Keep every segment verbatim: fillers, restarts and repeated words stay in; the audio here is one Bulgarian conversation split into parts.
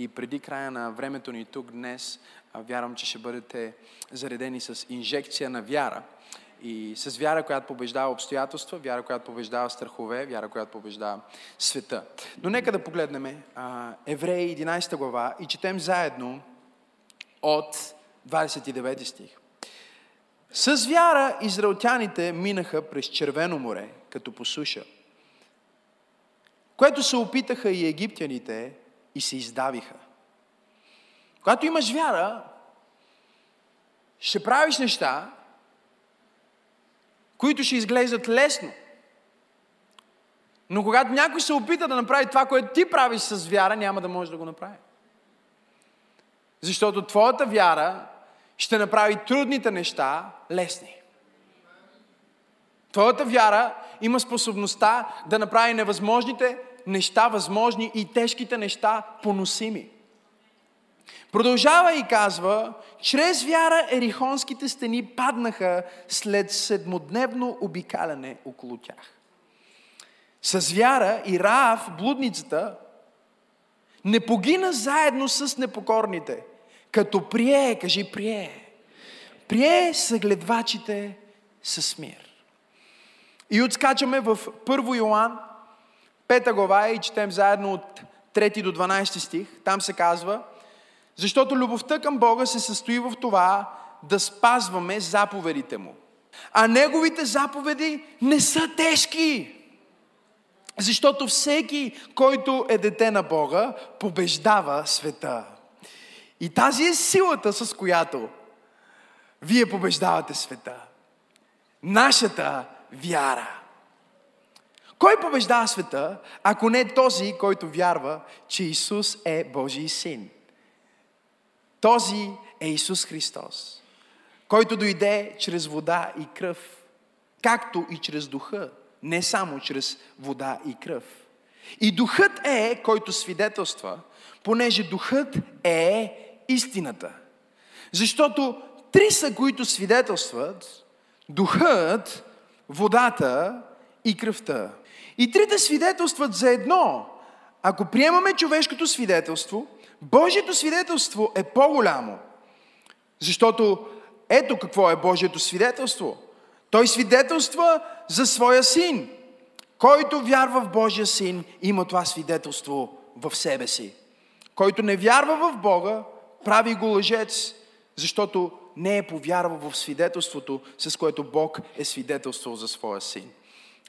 И преди края на времето ни тук днес, вярвам, че ще бъдете заредени с инжекция на вяра. И с вяра, която побеждава обстоятелства, вяра, която побеждава страхове, вяра, която побеждава света. Но нека да погледнем а, Евреи единайсета глава и четем заедно от двадесет и девети стих. С вяра израелтяните минаха през Червено море, като по суша, което се опитаха и египтяните и се издавиха. Когато имаш вяра, ще правиш неща, които ще изглеждат лесно. Но когато някой се опита да направи това, което ти правиш с вяра, няма да можеш да го направи. Защото твоята вяра ще направи трудните неща лесни. Твоята вяра има способността да направи невъзможните неща възможни и тежките неща поносими. Продължава и казва, чрез вяра ерихонските стени паднаха след седмодневно обикаляне около тях. С вяра и Раав, блудницата, не погина заедно с непокорните, като прие, кажи прие, прие съгледвачите с мир. И отскачаме в Първо Йоан, пета глава и четем заедно от трети до дванадесети стих. Там се казва, защото любовта към Бога се състои в това да спазваме заповедите му. А неговите заповеди не са тежки. Защото всеки, който е дете на Бога, побеждава света. И тази е силата, с която вие побеждавате света. Нашата вяра. Кой побеждава света, ако не този, който вярва, че Исус е Божий син? Този е Исус Христос, който дойде чрез вода и кръв, както и чрез духа, не само чрез вода и кръв. И духът е, който свидетелства, понеже духът е истината. Защото три са, които свидетелстват, духът, водата и кръвта. И трите свидетелстват за едно. Ако приемаме човешкото свидетелство, Божието свидетелство е по-голямо. Защото ето какво е Божието свидетелство. Той свидетелства за своя син. Който вярва в Божия син, има това свидетелство в себе си. Който не вярва в Бога, прави го лъжец, защото не е повярвал в свидетелството, с което Бог е свидетелствал за своя син.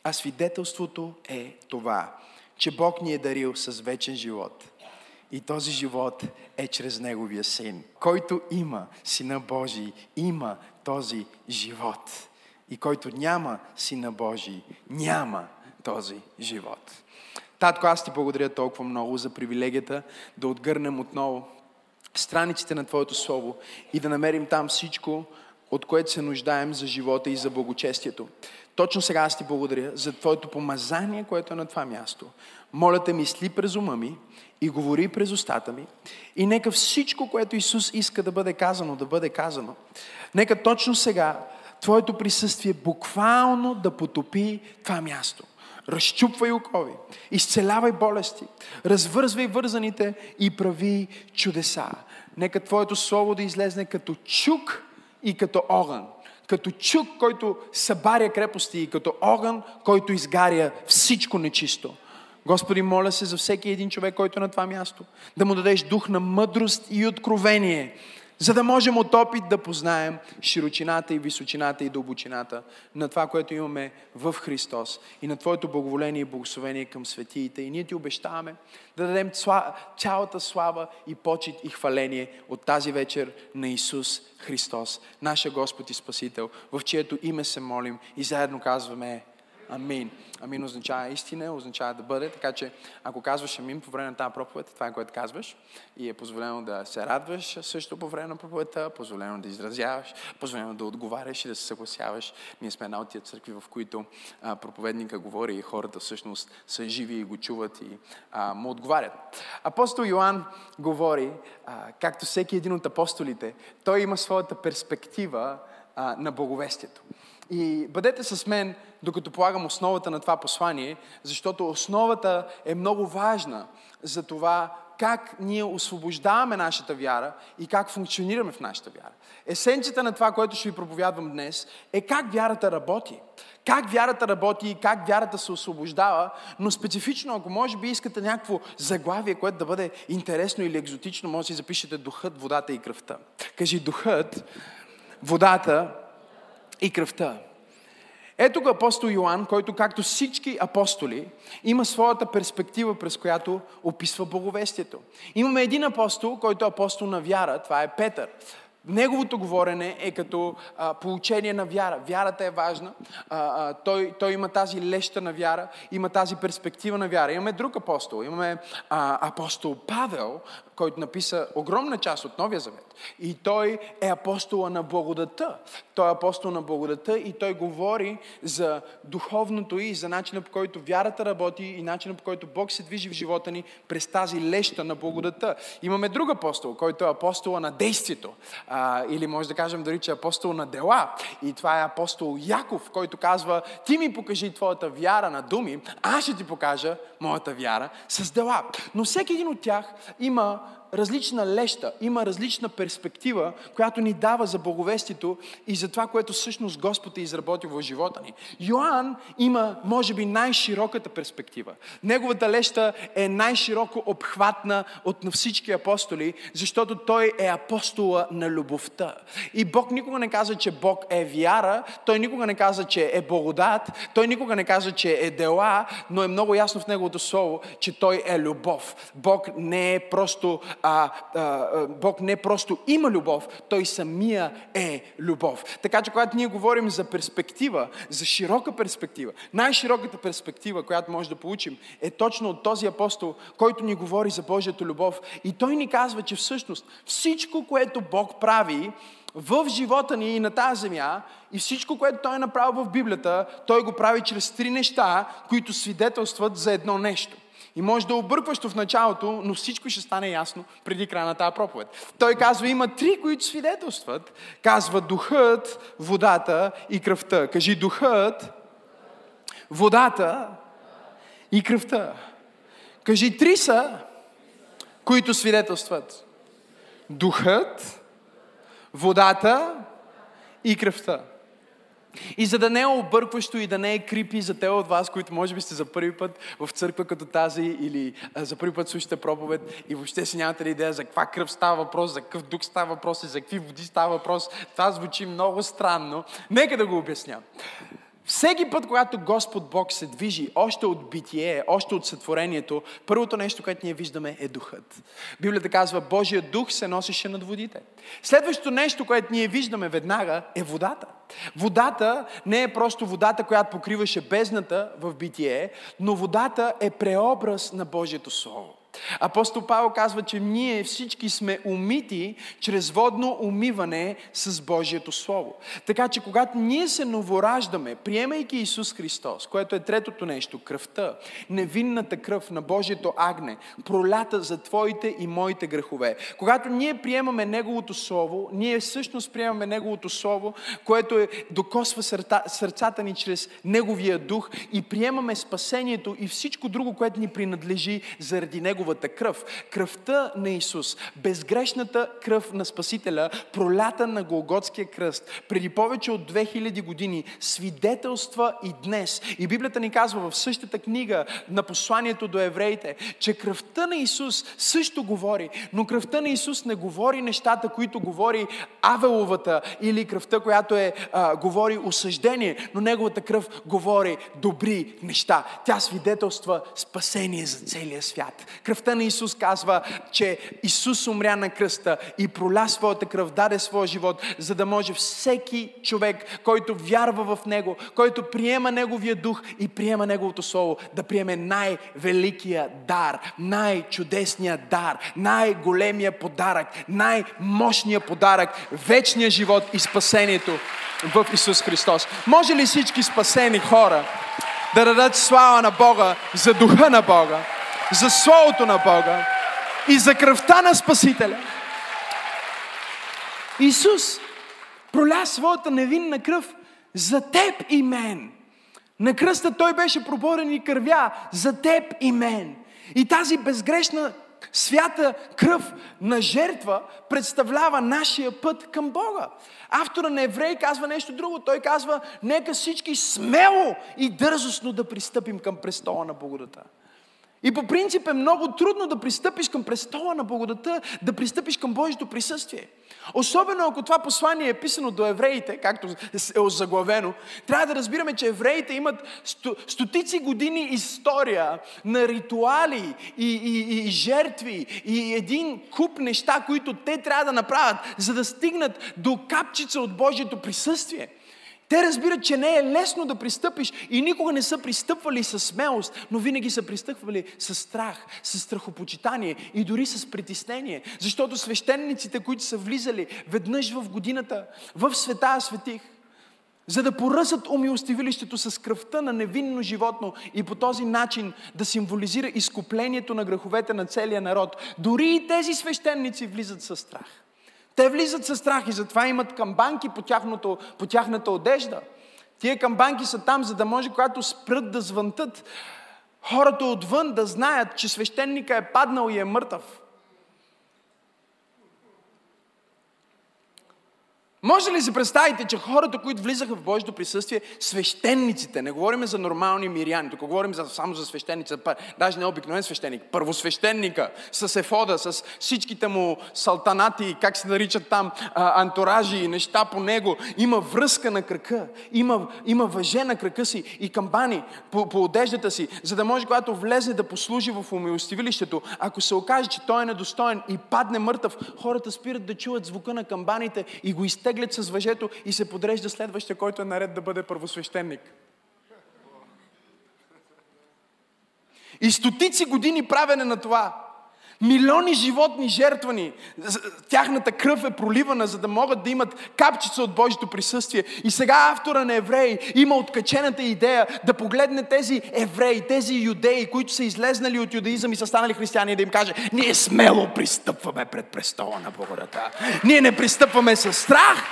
А свидетелството е това, че Бог ни е дарил с вечен живот. И този живот е чрез Неговия син. Който има Сина Божий, има този живот. И който няма Сина Божий, няма този живот. Татко, аз ти благодаря толкова много за привилегията да отгърнем отново страниците на Твоето Слово и да намерим там всичко, от което се нуждаем за живота и за благочестието. Точно сега аз ти благодаря за Твоето помазание, което е на това място. Моля те, мисли през ума ми и говори през устата ми. И нека всичко, което Исус иска да бъде казано, да бъде казано. Нека точно сега Твоето присъствие буквално да потопи това място. Разчупвай окови, изцелявай болести, развързвай вързаните и прави чудеса. Нека Твоето слово да излезне като чук и като огън. Като чук, който събаря крепости и като огън, който изгаря всичко нечисто. Господи, моля се за всеки един човек, който е на това място, да му дадеш дух на мъдрост и откровение, за да можем от опит да познаем широчината и височината и дълбочината на това, което имаме в Христос и на Твоето благоволение и благословение към светиите. И ние Ти обещаваме да дадем цялата слава и почит и хваление от тази вечер на Исус Христос, нашия Господ и Спасител, в чието име се молим и заедно казваме Амин. Амин означава истина, означава да бъде, така че ако казваш амин по време на тази проповед, това е което казваш и е позволено да се радваш също по време на проповедта, позволено да изразяваш, позволено да отговаряш и да се съгласяваш. Ние сме една от тия църкви, в които а, проповедника говори и хората всъщност са живи и го чуват и а, му отговарят. Апостол Йоан говори, а, както всеки един от апостолите, той има своята перспектива а, на благовестието. И бъдете с мен, докато полагам основата на това послание, защото основата е много важна за това как ние освобождаваме нашата вяра и как функционираме в нашата вяра. Есенцията на това, което ще ви проповядвам днес, е как вярата работи. Как вярата работи и как вярата се освобождава, но специфично, ако може би искате някакво заглавие, което да бъде интересно или екзотично, може да си запишете духът, водата и кръвта. Кажи духът, водата и кръвта. Ето го апостол Йоан, който, както всички апостоли, има своята перспектива, през която описва благовестието. Имаме един апостол, който е апостол на вяра, това е Петър. Неговото говорене е като а, получение на вяра. Вярата е важна. А, а, той, той има тази леща на вяра, има тази перспектива на вяра. Имаме друг апостол. Имаме а, апостол Павел, който написа огромна част от Новия Завет. И той е апостола на благодата. Той е апостол на благодата и той говори за духовното и за начина, по който вярата работи и начина, по който Бог се движи в живота ни през тази леща на благодата. Имаме друг апостол, който е апостола на действието. А, или може да кажем дори, че е апостол на дела. И това е апостол Яков, който казва: ти ми покажи твоята вяра на думи, аз ще ти покажа моята вяра с дела. Но всеки един от тях има различна леща, има различна перспектива, която ни дава за благовестието и за това, което всъщност Господ е изработил в живота ни. Йоан има, може би, най-широката перспектива. Неговата леща е най-широко обхватна от всички апостоли, защото той е апостола на любовта. И Бог никога не каза, че Бог е вяра, той никога не каза, че е благодат, той никога не каза, че е дела, но е много ясно в неговото слово, че той е любов. Бог не е просто А, а, Бог не просто има любов, той самия е любов. Така че, когато ние говорим за перспектива, за широка перспектива, най-широката перспектива, която може да получим, е точно от този апостол, който ни говори за Божията любов. И той ни казва, че всъщност всичко, което Бог прави в живота ни и на тази земя, и всичко, което той е направил в Библията, той го прави чрез три неща, които свидетелстват за едно нещо. И може да объркваш в началото, но всичко ще стане ясно преди края на тази проповед. Той казва, има три, които свидетелстват. Казва духът, водата и кръвта. Кажи духът, водата и кръвта. Кажи три са, които свидетелстват. Духът, водата и кръвта. И за да не е объркващо и да не е крипи за те от вас, които може би сте за първи път в църква като тази или а, за първи път слушате проповед и въобще си нямате идея за каква кръв става въпрос, за какъв дух става въпрос и за какви води става въпрос, това звучи много странно. Нека да го обясня. Всеки път, когато Господ Бог се движи, още от битие, още от сътворението, първото нещо, което ние виждаме, е духът. Библията казва, Божия дух се носеше над водите. Следващото нещо, което ние виждаме веднага, е водата. Водата не е просто водата, която покриваше бездната в битие, но водата е преобраз на Божието Слово. Апостол Павел казва, че ние всички сме умити чрез водно умиване с Божието Слово. Така че когато ние се новораждаме, приемайки Исус Христос, което е третото нещо, кръвта, невинната кръв на Божието агне, пролята за твоите и моите грехове. Когато ние приемаме Неговото Слово, ние всъщност приемаме Неговото Слово, което е, докосва сърта, сърцата ни чрез Неговия дух и приемаме спасението и всичко друго, което ни принадлежи заради Него. Кръв, кръвта на Исус, безгрешната кръв на Спасителя, пролята на Голготския кръст, преди повече от две хиляди години, свидетелства и днес. И Библията ни казва в същата книга на посланието до евреите, че кръвта на Исус също говори, но кръвта на Исус не говори нещата, които говори Авеловата или кръвта, която е, а, говори осъждение, но неговата кръв говори добри неща. Тя свидетелства спасение за целия свят. Кръвта на Исус казва, че Исус умря на кръста и проля своята кръв, даде своя живот, за да може всеки човек, който вярва в Него, който приема Неговия дух и приема Неговото Слово, да приеме най-великия дар, най-чудесния дар, най-големия подарък, най-мощния подарък, вечния живот и спасението в Исус Христос. Може ли всички спасени хора да дадат слава на Бога за духа на Бога, за Словото на Бога и за кръвта на Спасителя? Исус проля своята невинна кръв за теб и мен. На кръста Той беше проборен и кървя за теб и мен. И тази безгрешна свята кръв на жертва представлява нашия път към Бога. Автора на Евреи казва нещо друго. Той казва, нека всички смело и дързостно да пристъпим към престола на благодата. И по принцип е много трудно да пристъпиш към престола на благодата, да пристъпиш към Божието присъствие. Особено ако това послание е писано до евреите, както е озаглавено, трябва да разбираме, че евреите имат сто, стотици години история на ритуали и, и, и, и жертви и един куп неща, които те трябва да направят, за да стигнат до капчица от Божието присъствие. Те разбират, че не е лесно да пристъпиш и никога не са пристъпвали с смелост, но винаги са пристъпвали с страх, с страхопочитание и дори с притеснение. Защото свещениците, които са влизали веднъж в годината, в света светих, за да поръсат умилостивилището с кръвта на невинно животно и по този начин да символизира изкуплението на греховете на целия народ. Дори и тези свещеници влизат с страх. Те влизат със страх и затова имат камбанки по, тяхното, по тяхната одежда. Тия камбанки са там, за да може, когато спрат да звънтат, хората отвън да знаят, че свещеника е паднал и е мъртъв. Може ли си представите, че хората, които влизаха в Божието присъствие, свещениците, не говорим за нормални миряни, тук говорим за, само за свещеница, даже не обикновен свещеник, първосвещеника, с ефода, с всичките му салтанати, как се наричат там, а, антуражи и неща по него, има връзка на крака, има, има въже на крака си и камбани по, по одеждата си, за да може, когато влезе да послужи в умилостивилището, ако се окаже, че той е недостоен и падне мъртъв, хората спират да чуват звука на камбаните и го изтеглят с въжето и се подрежда следващия, който е наред да бъде първосвещеник. И стотици години правене на това. Милиони животни жертвани. Тяхната кръв е проливана, за да могат да имат капчица от Божието присъствие. И сега автора на Евреи има откачената идея да погледне тези евреи, тези юдеи, които са излезнали от юдаизъм и са станали християни, да им каже, ние смело пристъпваме пред престола на благодата. Ние не пристъпваме със страх.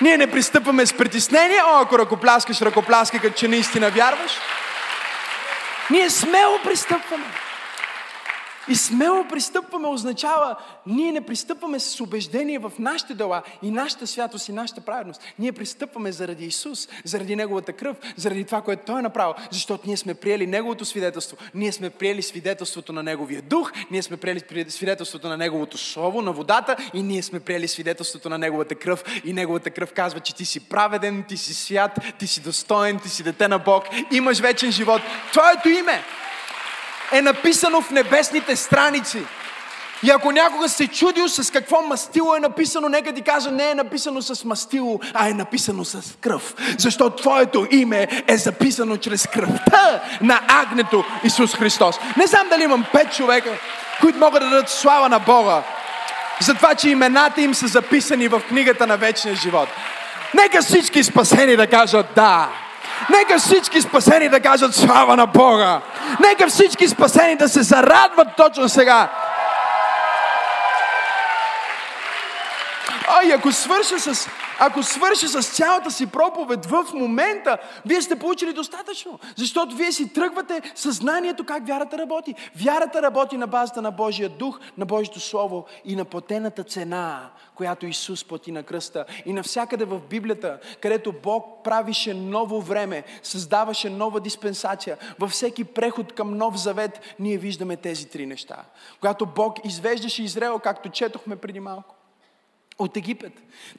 Ние не пристъпваме с притеснение. О, ако ръкопляскаш, ръкопляска, като че наистина вярваш. Ние смело пристъпваме. И смело пристъпваме означава, ние не пристъпваме с убеждение в нашите дела и нашата святост и нашата праведност. Ние пристъпваме заради Исус, заради Неговата кръв, заради това, което Той е направил, защото ние сме приели Неговото свидетелство, ние сме приели свидетелството на Неговия дух, ние сме приели свидетелството на Неговото слово, на водата и ние сме приели свидетелството на Неговата кръв и Неговата кръв казва, че ти си праведен, ти си свят, ти си достоен, ти си дете на Бог, имаш вечен живот. Твоето име е написано в небесните страници. И ако някога се чудил с какво мастило е написано, нека ти кажа, не е написано с мастило, а е написано с кръв. Защото твоето име е записано чрез кръвта на агнето Исус Христос. Не знам дали имам пет човека, които могат да дадат слава на Бога за това, че имената им са записани в книгата на вечния живот. Нека всички спасени да кажат да. Нека всички спасени да кажат слава на Бога. Нека всички спасени да се зарадват точно сега. Ай, ако свърша с... Ако свърши с цялата си проповед в момента, вие сте получили достатъчно. Защото вие си тръгвате съзнанието как вярата работи. Вярата работи на базата на Божия дух, на Божието слово и на платената цена, която Исус плати на кръста. И навсякъде в Библията, където Бог правише ново време, създаваше нова диспенсация, във всеки преход към нов завет, ние виждаме тези три неща. Когато Бог извеждаше Израел, както четохме преди малко, от Египет.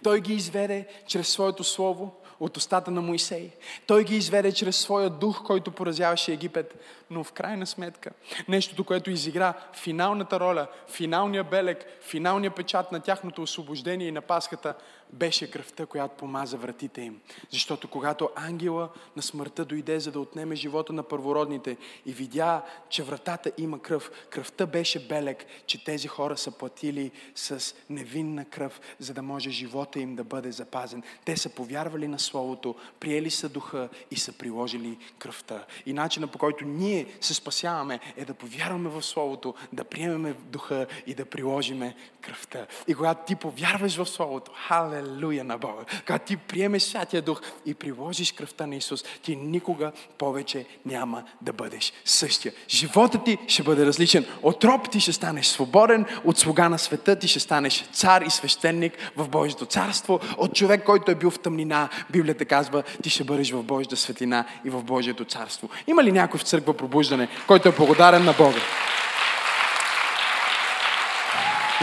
Той ги изведе чрез своето слово от устата на Моисей. Той ги изведе чрез своя дух, който поразяваше Египет. Но в крайна сметка, нещото, което изигра финалната роля, финалния белег, финалния печат на тяхното освобождение и на Пасхата, беше кръвта, която помаза вратите им. Защото когато ангела на смъртта дойде, за да отнеме живота на първородните и видя, че вратата има кръв, кръвта беше белег, че тези хора са платили с невинна кръв, за да може живота им да бъде запазен. Те са повярвали на Словото, приели са духа и са приложили кръвта. И начина, по който ние ние се спасяваме, е да повярваме в Словото, да приемеме духа и да приложиме кръвта. И когато ти повярваш в Словото, халелуя на Бога, когато ти приемеш Святия Дух и приложиш кръвта на Исус, ти никога повече няма да бъдеш същия. Животът ти ще бъде различен. От роб ти ще станеш свободен, от слуга на света ти ще станеш цар и свещеник в Божието царство. От човек, който е бил в тъмнина, Библията казва, ти ще бъдеш в Божията светлина и в Божието царство. Има ли някой в църква пробуждане, който е благодарен на Бога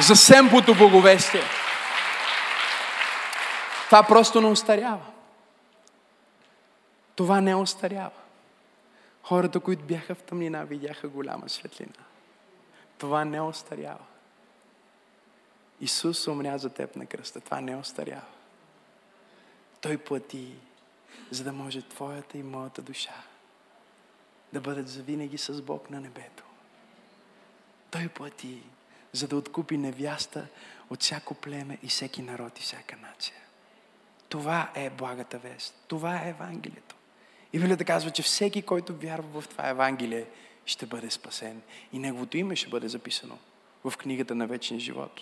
за семпото благовестие? Това просто не остарява. Това не остарява. Хората, които бяха в тъмнина, видяха голяма светлина. Това не остарява. Исус умря за теб на кръста. Това не остарява. Той плати, за да може твоята и моята душа да бъдат завинаги с Бог на небето. Той плати, за да откупи невяста от всяко племе и всеки народ и всяка нация. Това е благата вест. Това е Евангелието. И Библията казва, че всеки, който вярва в това Евангелие, ще бъде спасен. И неговото име ще бъде записано в книгата на вечен живот.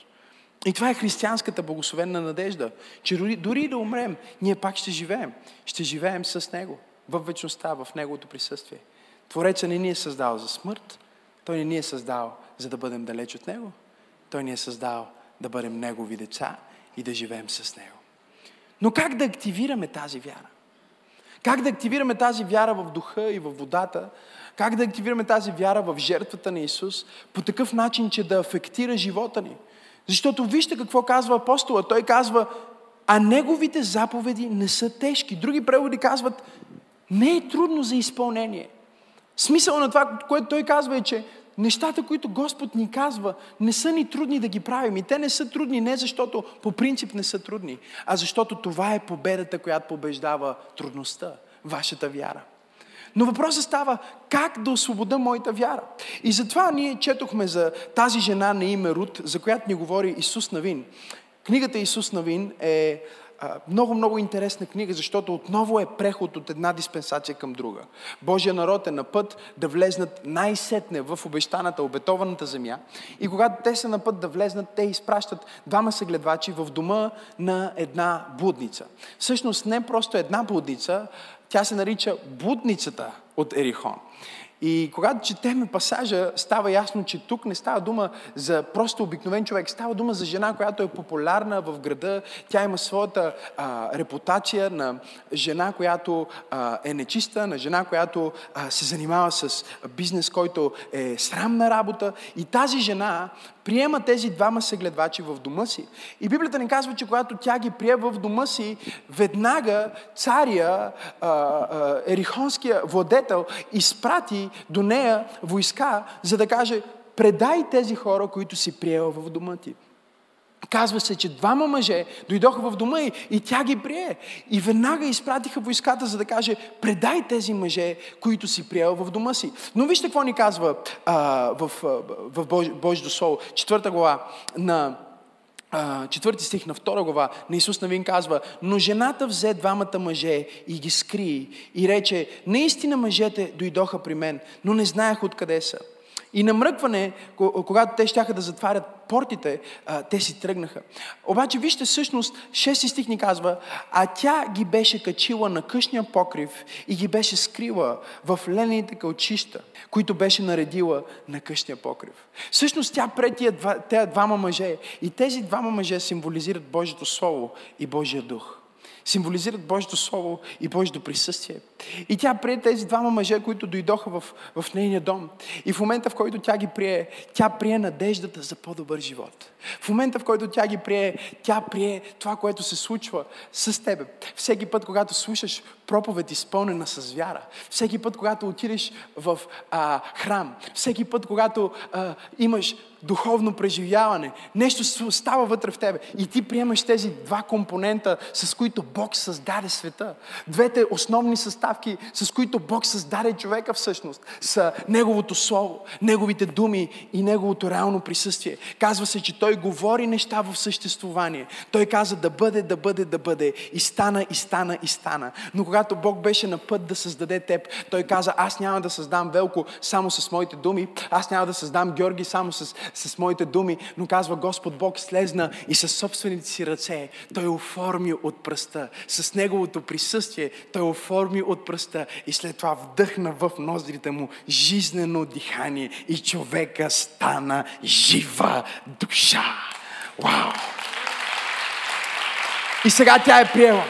И това е християнската благословена надежда, че дори да умрем, ние пак ще живеем. Ще живеем с Него, в вечността, в Неговото присъствие. Творецът не ни е създал за смърт, Той не ни е създал, за да бъдем далеч от Него. Той ни е създал да бъдем Негови деца и да живеем с Него. Но как да активираме тази вяра? Как да активираме тази вяра в духа и в водата? Как да активираме тази вяра в жертвата на Исус по такъв начин, че да афектира живота ни? Защото вижте какво казва апостола. Той казва, а неговите заповеди не са тежки. Други преводи казват, не е трудно за изпълнение. Смисъл на това, което той казва е, че нещата, които Господ ни казва, не са ни трудни да ги правим. И те не са трудни не защото по принцип не са трудни, а защото това е победата, която побеждава трудността, вашата вяра. Но въпросът става, как да освобода моята вяра? И затова ние четохме за тази жена на име Рут, за която ни говори Исус Навин. Книгата Исус Навин е много-много интересна книга, защото отново е преход от една диспенсация към друга. Божия народ е на път да влезнат най-сетне в обещаната, обетованата земя. И когато те са на път да влезнат, те изпращат двама съгледвачи в дома на една блудница. Всъщност не просто една блудница, тя се нарича блудницата от Ерихон. И когато четеме пасажа, става ясно, че тук не става дума за просто обикновен човек. Става дума за жена, която е популярна в града. Тя има своята а, репутация на жена, която а, е нечиста, на жена, която а, се занимава с бизнес, който е срамна работа. И тази жена приема тези двама съгледвачи в дома си. И Библията ни казва, че когато тя ги прие в дома си, веднага царя, а, а, ерихонския владетел, изпрати до нея войска, за да каже, предай тези хора, които си приела в дома ти. Казва се, че двама мъже дойдоха в дома и, и тя ги прие. И веднага изпратиха войската, за да каже, предай тези мъже, които си приела в дома си. Но вижте какво ни казва а, в, в, в Божи, Божието Слово, четвърта глава на четвърти стих на втора глава на Исус Навин казва, но жената взе двамата мъже и ги скри и рече, наистина мъжете дойдоха при мен, но не знаех откъде са. И на мръкване, когато те щяха да затварят портите, те си тръгнаха. Обаче вижте всъщност, шести стих ни казва, а тя ги беше качила на къщния покрив и ги беше скрила в ленените кълчища, които беше наредила на къщния покрив. Всъщност тя пре тия два, тия двама мъже и тези двама мъже символизират Божието Слово и Божия Дух. Символизират Божието Слово и Божието присъствие. И тя прие тези двама мъже, които дойдоха в, в нейния дом. И в момента, в който тя ги прие, тя прие надеждата за по-добър живот. В момента, в който тя ги прие, тя прие това, което се случва с тебе. Всеки път, когато слушаш проповед, изпълнена с вяра. Всеки път, когато отидеш в а, храм. Всеки път, когато а, имаш духовно преживяване. Нещо се остава вътре в тебе. И ти приемаш тези два компонента, с които Бог създаде света. Двете основни съставки, с които Бог създаде човека всъщност, са Неговото Слово, Неговите думи и Неговото реално присъствие. Казва се, че Той говори неща в съществувание. Той каза да бъде, да бъде, да бъде. И стана, и стана, и стана. Но когато Бог беше на път да създаде теб, Той каза, аз няма да създам Велко само с моите думи, аз няма да създам Георги само с, с моите думи, но казва Господ Бог слезна и със собствените си ръце Той оформи от пръста. С Неговото присъствие Той оформи от пръста и след това вдъхна в ноздрите му жизнено дихание и човека стана жива душа. Вау! И сега тя е приела.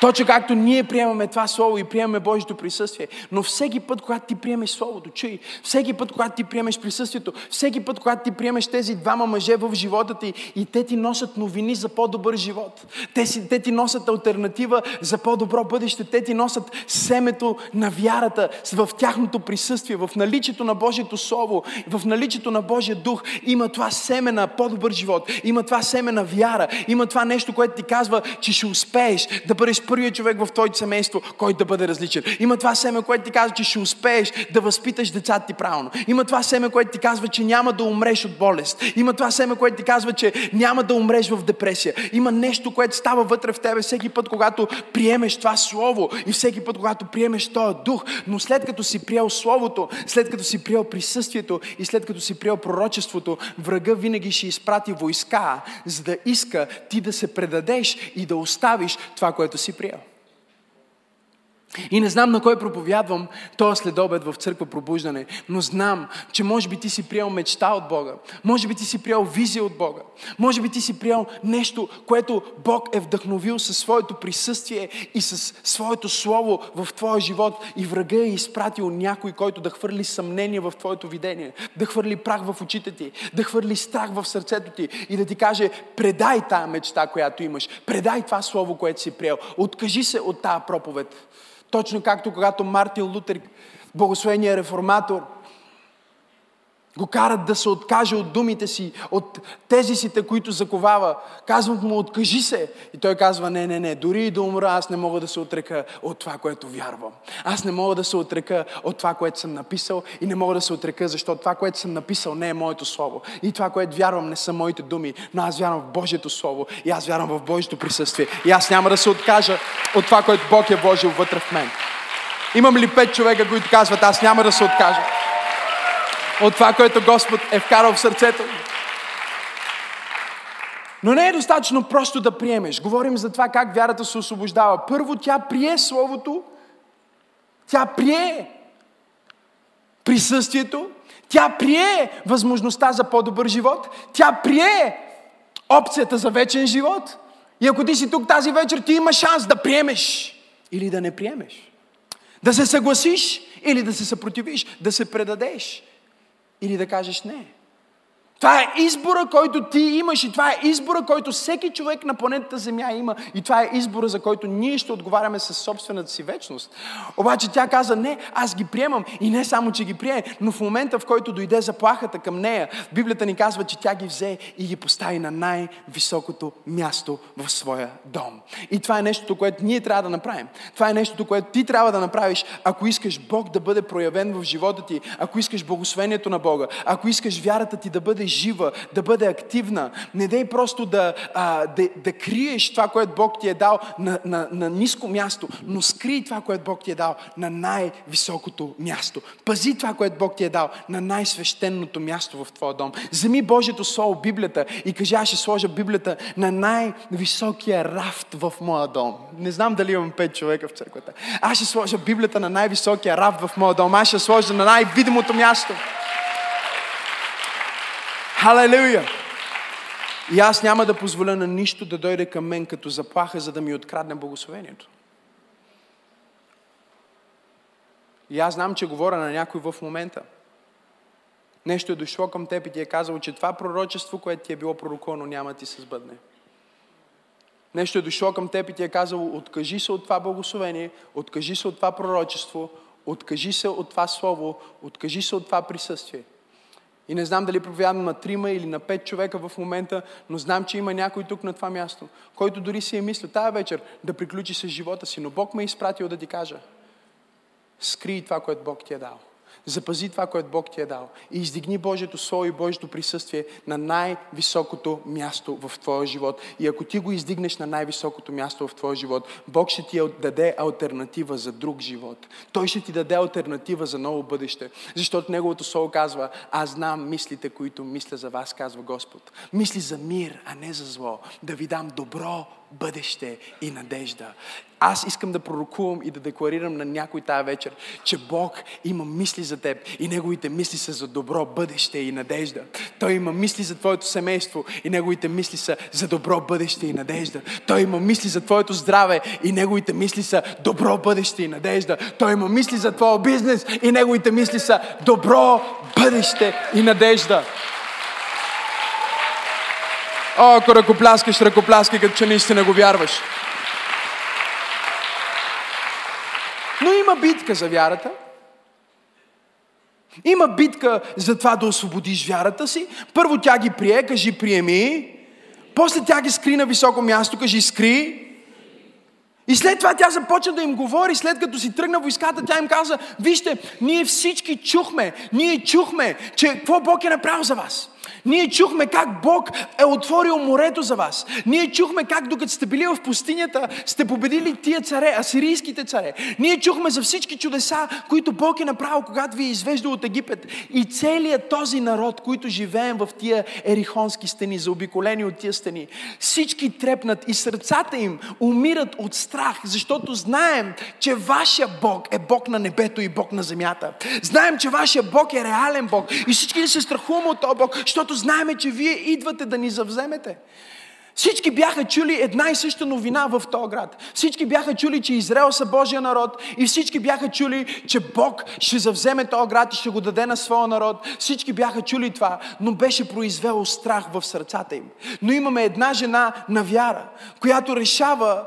Точно както ние приемаме това Слово и приемаме Божието присъствие, но всеки път, когато ти приемеш Словото, чуй, всеки път, когато ти приемеш присъствието, всеки път, когато ти приемеш тези двама мъже в живота ти и те ти носят новини за по-добър живот, те, си, те ти носят алтернатива за по-добро бъдеще, те ти носят семето на вярата в тяхното присъствие, в наличието на Божието Слово, в наличието на Божия Дух, има това семе на по-добър живот, има това семе на вяра, има това нещо, което ти казва, че ще успееш да бъдеш първият човек в твоето семейство, който да бъде различен. Има това семе, което ти казва, че ще успееш да възпиташ децата ти правилно. Има това семе, което ти казва, че няма да умреш от болест. Има това семе, което ти казва, че няма да умреш в депресия. Има нещо, което става вътре в тебе всеки път, когато приемеш това Слово и всеки път, когато приемеш този Дух. Но след като си приел Словото, след като си приел присъствието и след като си приел пророчеството, врага винаги ще изпрати войска, за да иска ти да се предадеш и да оставиш това, което си приел. И не знам на кой проповядвам този следобед в Църква Пробуждане, но знам, че може би ти си приел мечта от Бога, може би ти си приел визия от Бога, може би ти си приел нещо, което Бог е вдъхновил със своето присъствие и със своето Слово в твоя живот и врага е изпратил някой, който да хвърли съмнение в твоето видение, да хвърли прах в очите ти, да хвърли страх в сърцето ти и да ти каже, предай тая мечта, която имаш, предай това Слово, което си приел, откажи се от тая проповед. Точно както когато Мартин Лутер, благословения реформатор, го карат да се откаже от думите си, от тезисите, които заковава. Казват му, откажи се. И той казва, не, не, не, дори и да умра, аз не мога да се отрека от това, което вярвам. Аз не мога да се отрека от това, което съм написал и не мога да се отрека, защото това, което съм написал, не е моето Слово. И това, което вярвам, не са моите думи, но аз вярвам в Божието Слово и аз вярвам в Божието присъствие. И аз няма да се откажа от това, което Бог е вложил вътре в мен. Имам ли пет човека, които казват, аз няма да се откажа от това, което Господ е вкарал в сърцето? Но не е достатъчно просто да приемеш. Говорим за това как вярата се освобождава. Първо тя прие Словото, тя прие присъствието, тя прие възможността за по-добър живот, тя прие опцията за вечен живот. И ако ти си тук тази вечер, ти имаш шанс да приемеш или да не приемеш. Да се съгласиш или да се съпротивиш, да се предадеш. Или да кажеш не. Това е избора, който ти имаш и това е избора, който всеки човек на планетата Земя има и това е избора, за който ние ще отговаряме със собствената си вечност. Обаче тя каза, не, аз ги приемам и не само, че ги прие, но в момента, в който дойде заплахата към нея, Библията ни казва, че тя ги взе и ги постави на най-високото място в своя дом. И това е нещото, което ние трябва да направим. Това е нещото, което ти трябва да направиш, ако искаш Бог да бъде проявен в живота ти, ако искаш благословението на Бога, ако искаш вярата ти да бъде жива, да бъде активна. Не дай просто да, а, да, да криеш това, което Бог ти е дал на, на, на ниско място, но скрий това, което Бог ти е дал на най-високото място. Пази това, което Бог ти е дал на най-свещеното място в твоя дом. Вземи Божието Слово, Библията и кажи, аз ще сложа Библията на най-високия рафт в моя дом. Не знам дали имам пет човека в църквата. Аз ще сложа Библията на най-високия рафт в моя дом. Аз ще сложа на най-видимото място. Халелуя! И аз няма да позволя на нищо да дойде към мен като заплаха, за да ми открадне благословението. И аз знам, че говоря на някой в момента. Нещо е дошло към теб и ти е казало, че това пророчество, което ти е било пророкувано, няма ти се сбъдне. Нещо е дошло към теб и ти е казало, откажи се от това благословение, откажи се от това пророчество, откажи се от това слово, откажи се от това присъствие. И не знам дали проповядвам на трима или на пет човека в момента, но знам, че има някой тук на това място, който дори си е мислил тая вечер да приключи с живота си, но Бог ме е изпратил да ти кажа: скрий това, което Бог ти е дал. Запази това, което Бог ти е дал. И издигни Божието Слово и Божието присъствие на най-високото място в твоя живот. И ако ти го издигнеш на най-високото място в твоя живот, Бог ще ти даде алтернатива за друг живот. Той ще ти даде алтернатива за ново бъдеще. Защото Неговото Слово казва: аз знам мислите, които мисля за вас, казва Господ. Мисли за мир, а не за зло. Да ви дам добро бъдеще и надежда. Аз искам да пророкувам и да декларирам на някой тая вечер, че Бог има мисли за теб и Неговите мисли са за добро бъдеще и надежда. Той има мисли за твоето семейство и Неговите мисли са за добро бъдеще и надежда. Той има мисли за твоето здраве и Неговите мисли са добро бъдеще и надежда. Той има мисли за твоя бизнес и Неговите мисли са добро бъдеще и надежда. О, ако ръкопляскаш, ръкопляскай, като че наистина го вярваш. Но има битка за вярата. Има битка за това да освободиш вярата си. Първо тя ги прие, кажи приеми. После тя ги скри на високо място, кажи скри. И след това тя започна да им говори, след като си тръгна войската, тя им каза: вижте, ние всички чухме, ние чухме, че какво Бог е направил за вас. Ние чухме как Бог е отворил морето за вас. Ние чухме как докато сте били в пустинята, сте победили тия царе, асирийските царе. Ние чухме за всички чудеса, които Бог е направил, когато ви е извеждал от Египет. И целият този народ, който живеем в тия ерихонски стени, заобиколени от тия стени, всички трепнат и сърцата им умират от страх, защото знаем, че вашия Бог е Бог на небето и Бог на земята. Знаем, че вашия Бог е реален Бог и всички се страхуваме от този Бог, защото знаем, че вие идвате да ни завземете. Всички бяха чули една и съща новина в този град. Всички бяха чули, че Израел са Божия народ и всички бяха чули, че Бог ще завземе този град и ще го даде на своя народ. Всички бяха чули това, но беше произвело страх в сърцата им. Но имаме една жена на вяра, която решава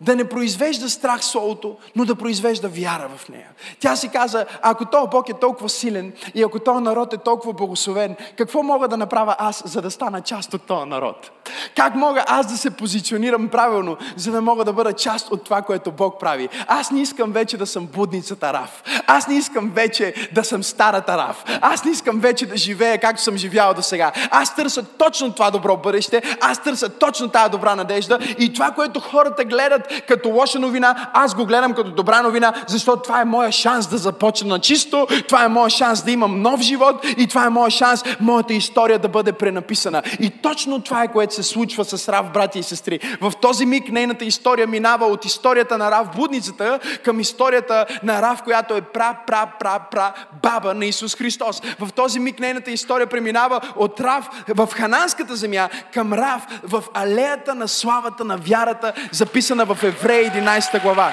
да не произвежда страх словото, но да произвежда вяра в нея. Тя си каза: ако този Бог е толкова силен и ако този народ е толкова благословен, какво мога да направя аз, за да стана част от този народ? Как мога аз да се позиционирам правилно, за да мога да бъда част от това, което Бог прави? Аз не искам вече да съм блудницата Раав. Аз не искам вече да съм старата Раав. Аз не искам вече да живея както съм живял до сега. Аз търся точно това добро бъдеще. Аз търся точно тая добра надежда и това, което хората гледат като лоша новина, аз го гледам като добра новина, защото това е моя шанс да започна на чисто, това е моя шанс да имам нов живот и това е моя шанс моята история да бъде пренаписана. И точно това е, което се случва с Раав, брати и сестри. В този миг нейната история минава от историята на Раав блудницата към историята на Раав, която е пра, пра, пра, пра баба на Исус Христос. В този миг нейната история преминава от Раав в хананската земя към Раав в алеята на славата на вярата, записана в Евреи единайсета глава.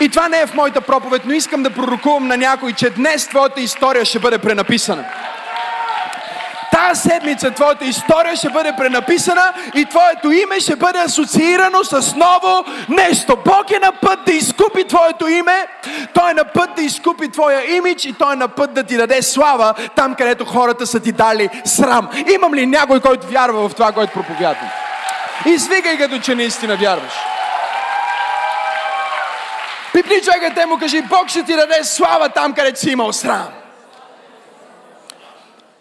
И това не е в моята проповед, но искам да пророкувам на някой, че днес твоята история ще бъде пренаписана. Тая седмица твоята история ще бъде пренаписана и твоето име ще бъде асоциирано с ново нещо. Бог е на път да изкупи твоето име, Той е на път да изкупи твоя имидж и Той е на път да ти даде слава там, където хората са ти дали срам. Имам ли някой, който вярва в това, което проповядвам? Извикай, като че наистина вярваш. Пипни човека, те му кажи: Бог ще ти даде слава там, където си имал срам.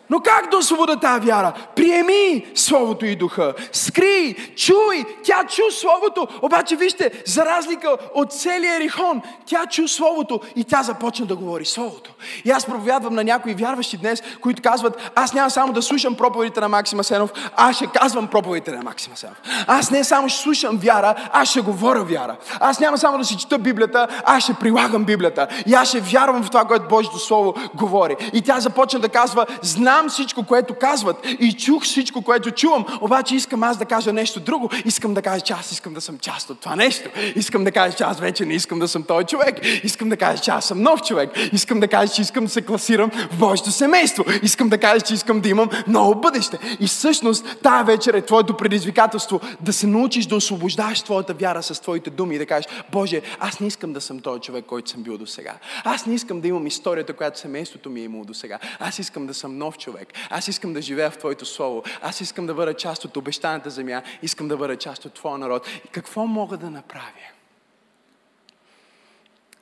Но как да освобода тази вяра? Приеми Словото и Духа. Скри, чуй. Тя чу Словото. Обаче вижте, за разлика от целия Ерихон, тя чу Словото и тя започна да говори Словото. И аз проповядвам на някои вярващи днес, които казват: аз няма само да слушам проповедите на Максим Асенов, аз ще казвам проповедите на Максим Асенов. Аз не само ще слушам вяра, аз ще говоря вяра. Аз няма само да си чета Библията, аз ще прилагам Библията. И аз ще вярвам в това, което Божието Слово говори. И тя започна да казва: знам знам всичко, което казват и чух всичко, което чувам, обаче искам аз да кажа нещо друго. Искам да кажа, че аз искам да съм част от това нещо. Искам да кажа, че аз вече не искам да съм този човек. Искам да кажа, че аз съм нов човек. Искам да кажа, че искам да се класирам в Божието семейство. Искам да кажа, че искам да имам ново бъдеще. И всъщност тая вечер е твоето предизвикателство да се научиш да освобождаш твоята вяра с твоите думи и да кажеш: Боже, аз не искам да съм този човек, който съм бил до сега. Аз не искам да имам историята, която семейството ми е имало до сега. Аз искам да съм нов човек. Аз искам да живея в Твоето Слово. Аз искам да бъда част от обещаната земя. Искам да бъда част от Твоя народ. И какво мога да направя,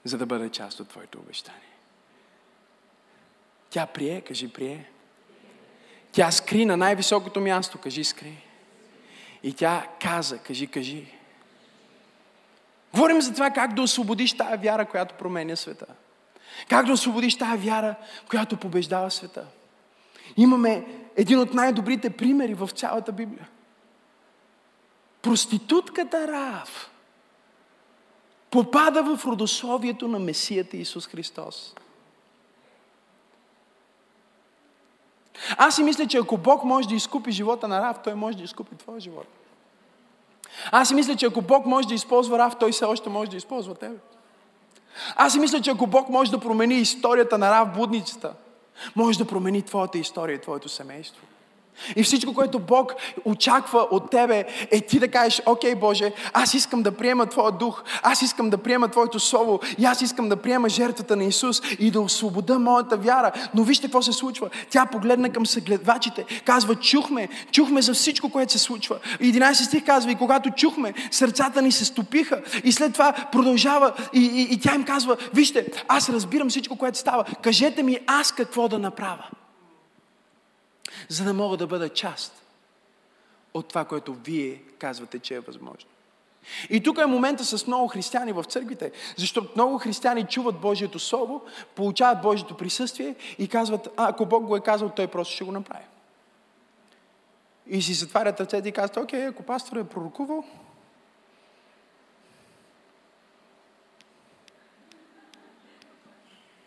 за да бъда част от Твоето обещание? Тя прие, кажи прие. Тя скри на най-високото място, кажи скри. И тя каза, кажи, кажи. Говорим за това как да освободиш тая вяра, която променя света. Как да освободиш тая вяра, която побеждава света. Имаме един от най-добрите примери в цялата Библия. Проститутката Раав попада в родословието на Месията Исус Христос. Аз си мисля, че ако Бог може да изкупи живота на Раав, Той може да изкупи твоя живот. Аз си мисля, че ако Бог може да използва Раав, Той все още може да използва тебе. Аз си мисля, че ако Бог може да промени историята на Раав блудницата, може да промени твоята история и твоето семейство. И всичко, което Бог очаква от тебе, е ти да кажеш: окей, Боже, аз искам да приема Твоя дух, аз искам да приема Твоето слово и аз искам да приема жертвата на Исус и да освобода моята вяра. Но вижте какво се случва. Тя погледна към съгледвачите, казва: чухме, чухме за всичко, което се случва. единайсети стих казва: и когато чухме, сърцата ни се стопиха. И след това продължава и, и, и тя им казва: вижте, аз разбирам всичко, което става. Кажете ми аз какво да направя, за да мога да бъда част от това, което вие казвате, че е възможно. И тук е момента с много християни в църквите, защото много християни чуват Божието Слово, получават Божието присъствие и казват: а, ако Бог го е казал, Той просто ще го направи. И си затварят ръцете и казват: окей, ако пастор е пророкувал,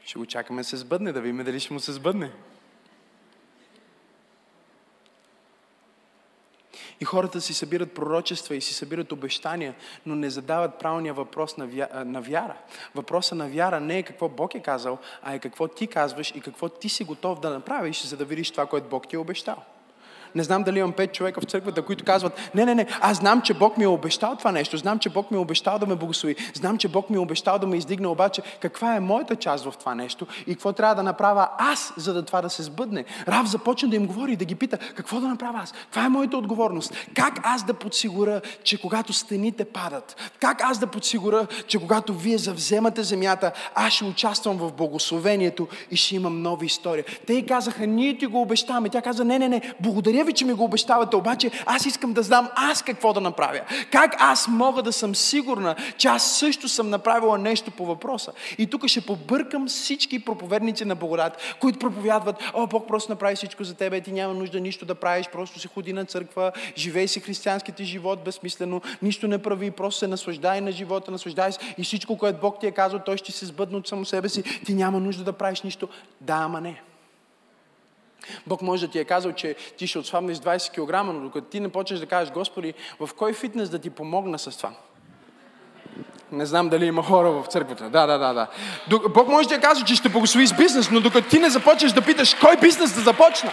ще го чакаме да се сбъдне, да видим дали ще му се сбъдне. И хората си събират пророчества и си събират обещания, но не задават правилния въпрос на, вя... на вяра. Въпросът на вяра не е какво Бог е казал, а е какво ти казваш и какво ти си готов да направиш, за да видиш това, което Бог ти е обещал. Не знам дали имам пет човека в църквата, които казват: не, не, не, аз знам, че Бог ми е обещал това нещо, знам, че Бог ми е обещал да ме благослови, знам, че Бог ми е обещал да ме издигне, обаче каква е моята част в това нещо и какво трябва да направя аз, за да това да се сбъдне? Раав започна да им говори и да ги пита: какво да направя аз? Каква е моята отговорност? Как аз да подсигуря, че когато стените падат, как аз да подсигуря, че когато вие завземате земята, аз ще участвам в благословението и ще имам нова история? Те ѝ казаха: ние ти го обещаваме. Тя каза: не, не, не, благодаря ви, че ми го обещавате, обаче аз искам да знам аз какво да направя. Как аз мога да съм сигурна, че аз също съм направила нещо по въпроса? И тук ще побъркам всички проповедници на благодат, които проповядват: о, Бог просто направи всичко за тебе, ти няма нужда нищо да правиш, просто си ходи на църква, живей си християнските живот безсмислено, нищо не прави, просто се наслаждай на живота, наслаждай се и всичко, което Бог ти е казал, Той ще се сбъдне от само себе си, ти няма нужда да правиш нищо. Да, ама не. Бог може да ти е казал, че ти ще отслабнеш двайсет килограма, но докато ти не почнеш да кажеш: Господи, в кой фитнес да ти помогна с това? Не знам дали има хора в църквата. Да, да, да, да. Бог може да ти е казал, че ще благослови с бизнес, но докато ти не започнеш да питаш кой бизнес да започна,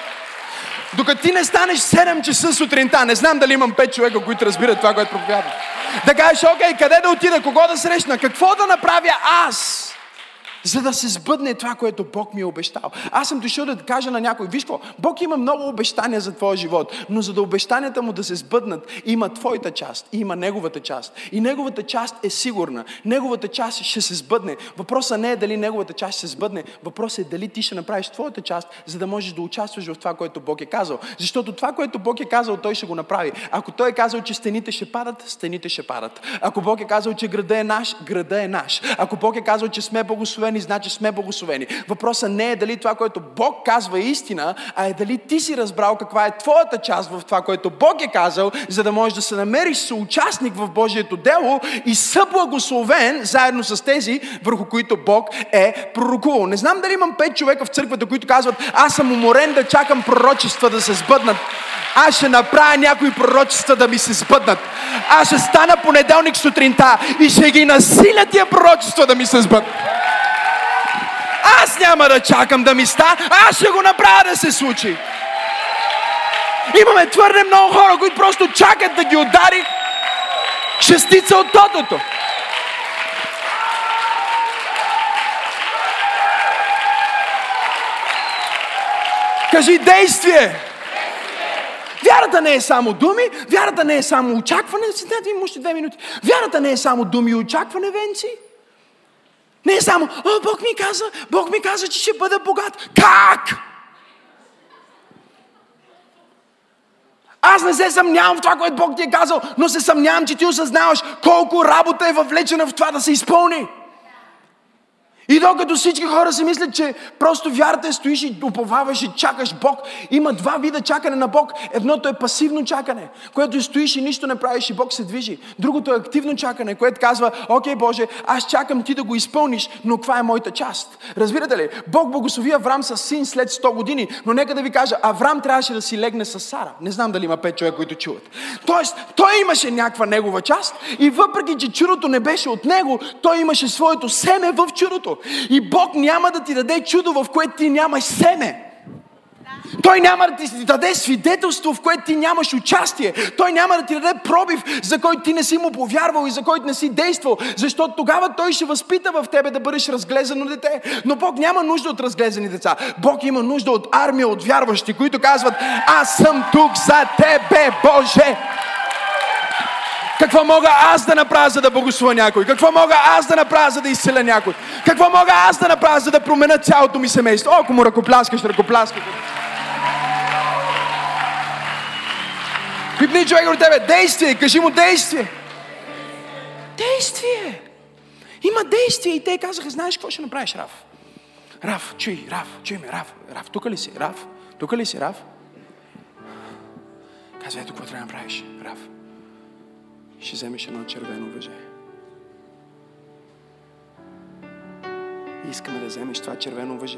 докато ти не станеш седем часа сутринта, не знам дали имам пет човека, които разбират това, което проповядвам, да кажеш: окей, къде да отида, кого да срещна, какво да направя аз, за да се сбъдне това, което Бог ми е обещал. Аз съм дошъл да кажа на някой: виж какво, Бог има много обещания за твоя живот, но за да обещанията му да се сбъднат, има твоята част и има неговата част. И неговата част е сигурна. Неговата част ще се сбъдне. Въпросът не е дали неговата част ще се сбъдне. Въпросът е дали ти ще направиш твоята част, за да можеш да участваш в това, което Бог е казал. Защото това, което Бог е казал, Той ще го направи. Ако Той е казал, че стените ще падат, стените ще падат. Ако Бог е казал, че града е наш, града е наш. Ако Бог е казал, че сме благословени, благословени, значи сме благословени. Въпросът не е дали това, което Бог казва е истина, а е дали ти си разбрал каква е твоята част в това, което Бог е казал, за да можеш да се намериш съучастник в Божието дело и съблагословен заедно с тези, върху които Бог е пророкувал. Не знам дали имам пет човека в църквата, които казват: аз съм уморен да чакам пророчества да се сбъднат. Аз ще направя някои пророчества да ми се сбъднат. Аз ще стана понеделник сутринта и ще ги насиля тия пророчества да ми се сбъднат. Аз няма да чакам да ми ста, аз ще го направя да се случи. Имаме твърде много хора, които просто чакат да ги удари шестица от тотото. Кажи: действие! Вярата не е само думи, вярата не е само очакване. Седнете ми още две минути. Вярата не е само думи и очакване, венци. Не е само: о, Бог ми каза, Бог ми каза, че ще бъда богат. Как? Аз не се съмнявам в това, което Бог ти е казал, но се съмнявам, че ти осъзнаваш колко работа е въвлечена в това да се изпълни. И докато всички хора си мислят, че просто вярата, стоиш и уповаваш и чакаш Бог, има два вида чакане на Бог. Едното е пасивно чакане, което стоиш и нищо не правиш и Бог се движи. Другото е активно чакане, което казва: окей, Боже, аз чакам ти да го изпълниш, но каква е моята част? Разбирате ли? Бог благослови Аврам със син след сто години, но нека да ви кажа, Аврам трябваше да си легне с Сара. Не знам дали има пет човека, които чуват. Тоест, той имаше някаква негова част и въпреки че чудото не беше от него, той имаше своето семе в чудото. И Бог няма да ти даде чудо, в което ти нямаш семе. Той няма да ти даде свидетелство, в което ти нямаш участие. Той няма да ти даде пробив, за който ти не си му повярвал и за който не си действал. Защото тогава той ще възпита в тебе да бъдеш разглезено дете. Но Бог няма нужда от разглезени деца. Бог има нужда от армия, от вярващи, които казват: аз съм тук за тебе, Боже! Какво мога аз да направя, за да благословя някой? Какво мога аз да направя, за да изцеля някой? Какво мога аз да направя, за да променя цялото ми семейство? О, ако му ръкопляскаш, ръкопляскаш. Пипни човека до тебе: действие! Кажи му: действие! Действие! Има действие! И те казаха: знаеш какво ще направиш, Рав? Рав, чуй, Рав, чуй ме, Рав, Рав, тука ли си, Рав? Тука ли си, Рав? Казва: ето какво трябва да направиш, Рав. Ще вземеш едно червено въже. Искаме да вземеш това червено въже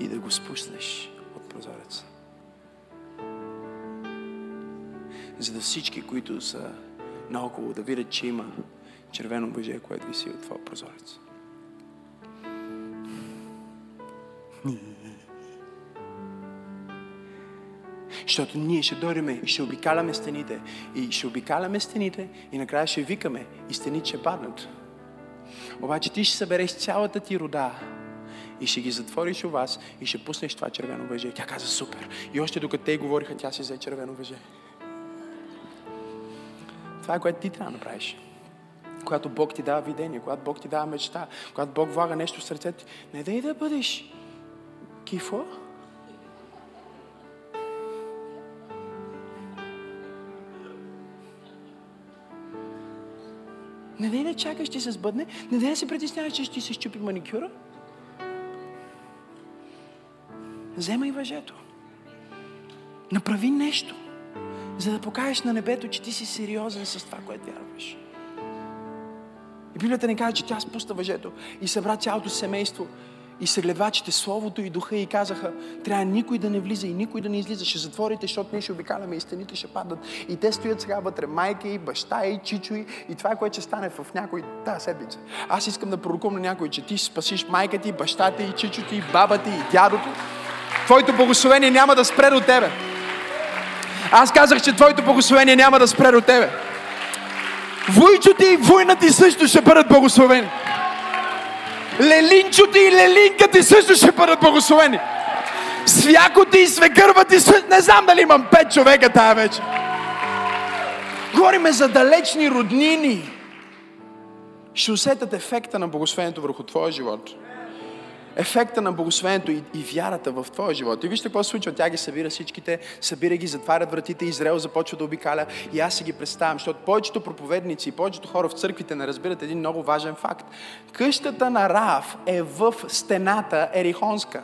и да го спуснеш от прозореца. За да всички, които са наоколо, да видят, че има червено въже, което виси от това прозорец. Защото ние ще дойдем и ще обикаляме стените. И ще обикаляме стените и накрая ще викаме и стените ще паднат. Обаче ти ще събереш цялата ти рода и ще ги затвориш у вас и ще пуснеш това червено въже. Тя каза: супер. И още докато те говориха, тя си взе червено въже. Това е, което ти трябва да направиш. Когато Бог ти дава видение, когато Бог ти дава мечта, когато Бог влага нещо в сърцето, не дай да бъдеш кифо. Не дай да чакаш, ще се сбъдне. Не дай да се притесняваш, че ще се щупи маникюра. Вземай въжето. Направи нещо, за да покажеш на небето, че ти си сериозен с това, което вярваш. И Библията ни казва, че тя спуста въжето и събра цялото семейство и съгледвачите, словото и духа, и казаха: трябва никой да не влиза и никой да не излиза. Ще затворите, защото ние ще обикаляме и стените ще паднат. И те стоят сега вътре, майка и баща и чичуи. И това, което ще стане в някой тази седмица. Аз искам да пророкувам на някой, че ти спасиш майка ти, баща ти, чичо ти, баба ти и дядото. Твоето благословение няма да спре до тебе. Аз казах, че твоето благословение няма да спре до тебе. Войчо ти и война ти също ще бъдат благословени. Лелинчо ти и лелинка ти също ще бъдат благословени. Свяко ти и свекърва ти също. Не знам дали имам пет човека тая вече. Говориме за далечни роднини. Ще усетят ефекта на благословението върху твоя живот. ефекта на благословението и, и вярата в твоя живот. И вижте какво се случва. Тя ги събира всичките, събира ги, затварят вратите, Израел започва да обикаля и аз си ги представям, защото повечето проповедници и повечето хора в църквите не разбират един много важен факт. Къщата на Раав е в стената ерихонска.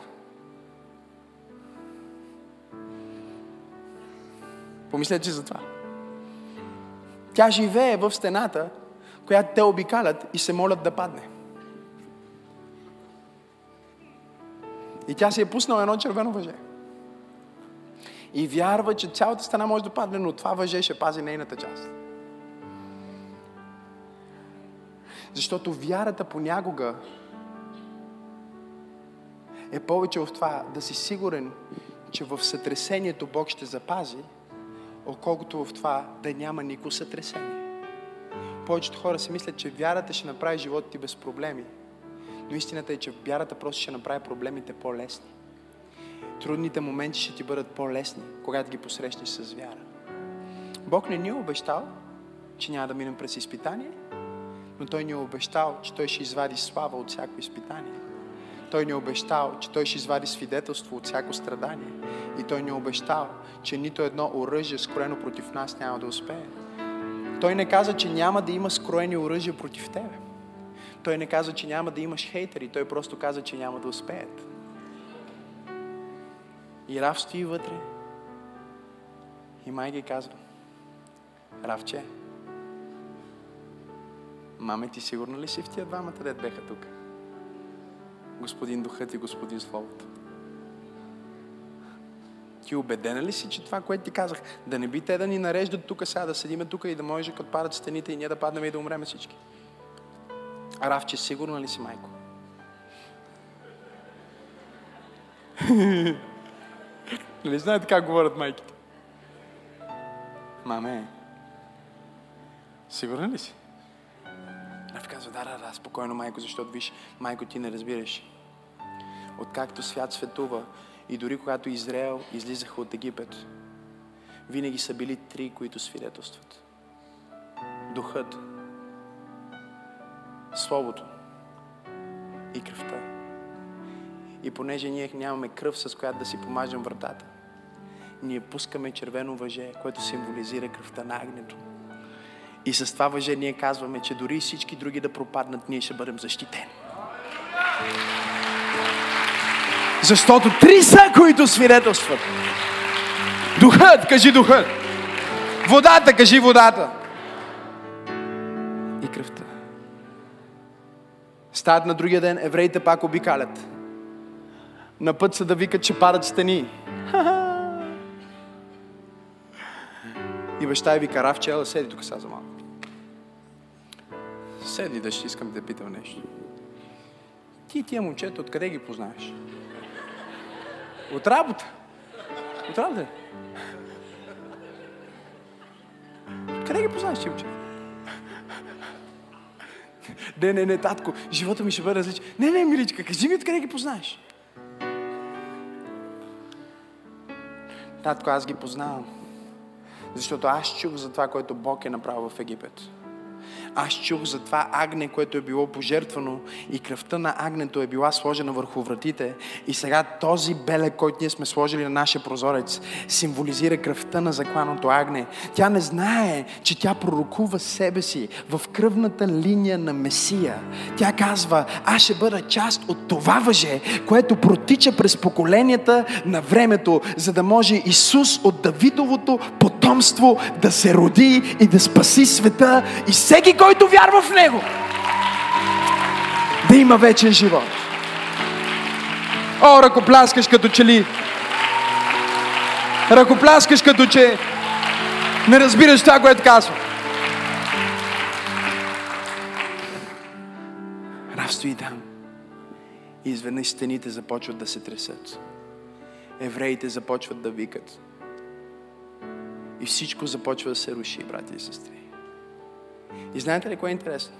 Помислете за това. Тя живее в стената, която те обикалят и се молят да падне. И тя си е пуснала едно червено въже. И вярва, че цялата стена може да падне, но това въже ще пази нейната част. Защото вярата понякога е повече в това да си сигурен, че в сътресението Бог ще запази, отколкото в това да няма никакво сътресение. Повечето хора си мислят, че вярата ще направи живота ти без проблеми. Но истината е, че вярата просто ще направи проблемите по-лесни. Трудните моменти ще ти бъдат по-лесни, когато ги посрещнеш с вяра. Бог не ни е обещал, че няма да минем през изпитание, но Той ни е обещал, че Той ще извади слава от всяко изпитание. Той ни е обещал, че Той ще извади свидетелство от всяко страдание. И Той ни е обещал, че нито едно оръжие, скроено против нас, няма да успее. Той не каза, че няма да има скроени оръжия против тебе. Той не каза, че няма да имаш хейтери. Той просто каза, че няма да успеят. И Рав стои вътре. И майка ѝ казва: Равче, маме, ти сигурно ли си в тия двамата, дет беха тук? Господин Духът и Господин Словото. Ти убедена ли си, че това, което ти казах, да не би те да ни нареждат тук сега, да седиме тук и да може като падат стените и ние да паднем и да умрем всички? А Равче, сигурна ли си, майко? Нали знаете как говорят майките? Маме, сигурна ли си? Рав казва: да, да, да, спокойно, майко, защото виж, майко, ти не разбираш. Откакто свят светува и дори когато Израел излизаха от Египет, винаги са били три, които свидетелстват. Духът, Словото и кръвта. И понеже ние нямаме кръв, с която да си помажем вратата, ние пускаме червено въже, което символизира кръвта на агнето. И с това въже ние казваме, че дори всички други да пропаднат, ние ще бъдем защитени. Защото три са, които свидетелстват. Духът, кажи духът. Водата, кажи водата. И кръвта. Стават на другия ден, евреите пак обикалят. На път са да викат, че падат стени. И баща ѝ вика: Равче, ела, седи тук сега за малко. Седни, да ще искам да те питам нещо. Ти тия момчета, откъде ги познаеш? От работа. От работа. Откъде ги познаеш, ти момчета? Не, не, не, татко, живота ми ще бъде различен. Не, не, миличка, кажи ми откъде ги познаеш. Татко, аз ги познавам. Защото аз чух за това, което Бог е направил в Египет. Аз чух за това агне, което е било пожертвано и кръвта на агнето е била сложена върху вратите. И сега този белег, който ние сме сложили на нашия прозорец, символизира кръвта на закланото агне. Тя не знае, че тя пророкува себе си в кръвната линия на Месия. Тя казва: аз ще бъда част от това въже, което протича през поколенията на времето, за да може Исус от Давидовото потомство да се роди и да спаси света и всеки, който вярва в Него, да има вечен живот. О, ръкопляскаш като че ли. Ръкопляскаш като че не разбираш това, което казва. Рав стои там. И изведнъж стените започват да се тресат. Евреите започват да викат. И всичко започва да се руши, брати и сестри. И знаете ли кое е интересно?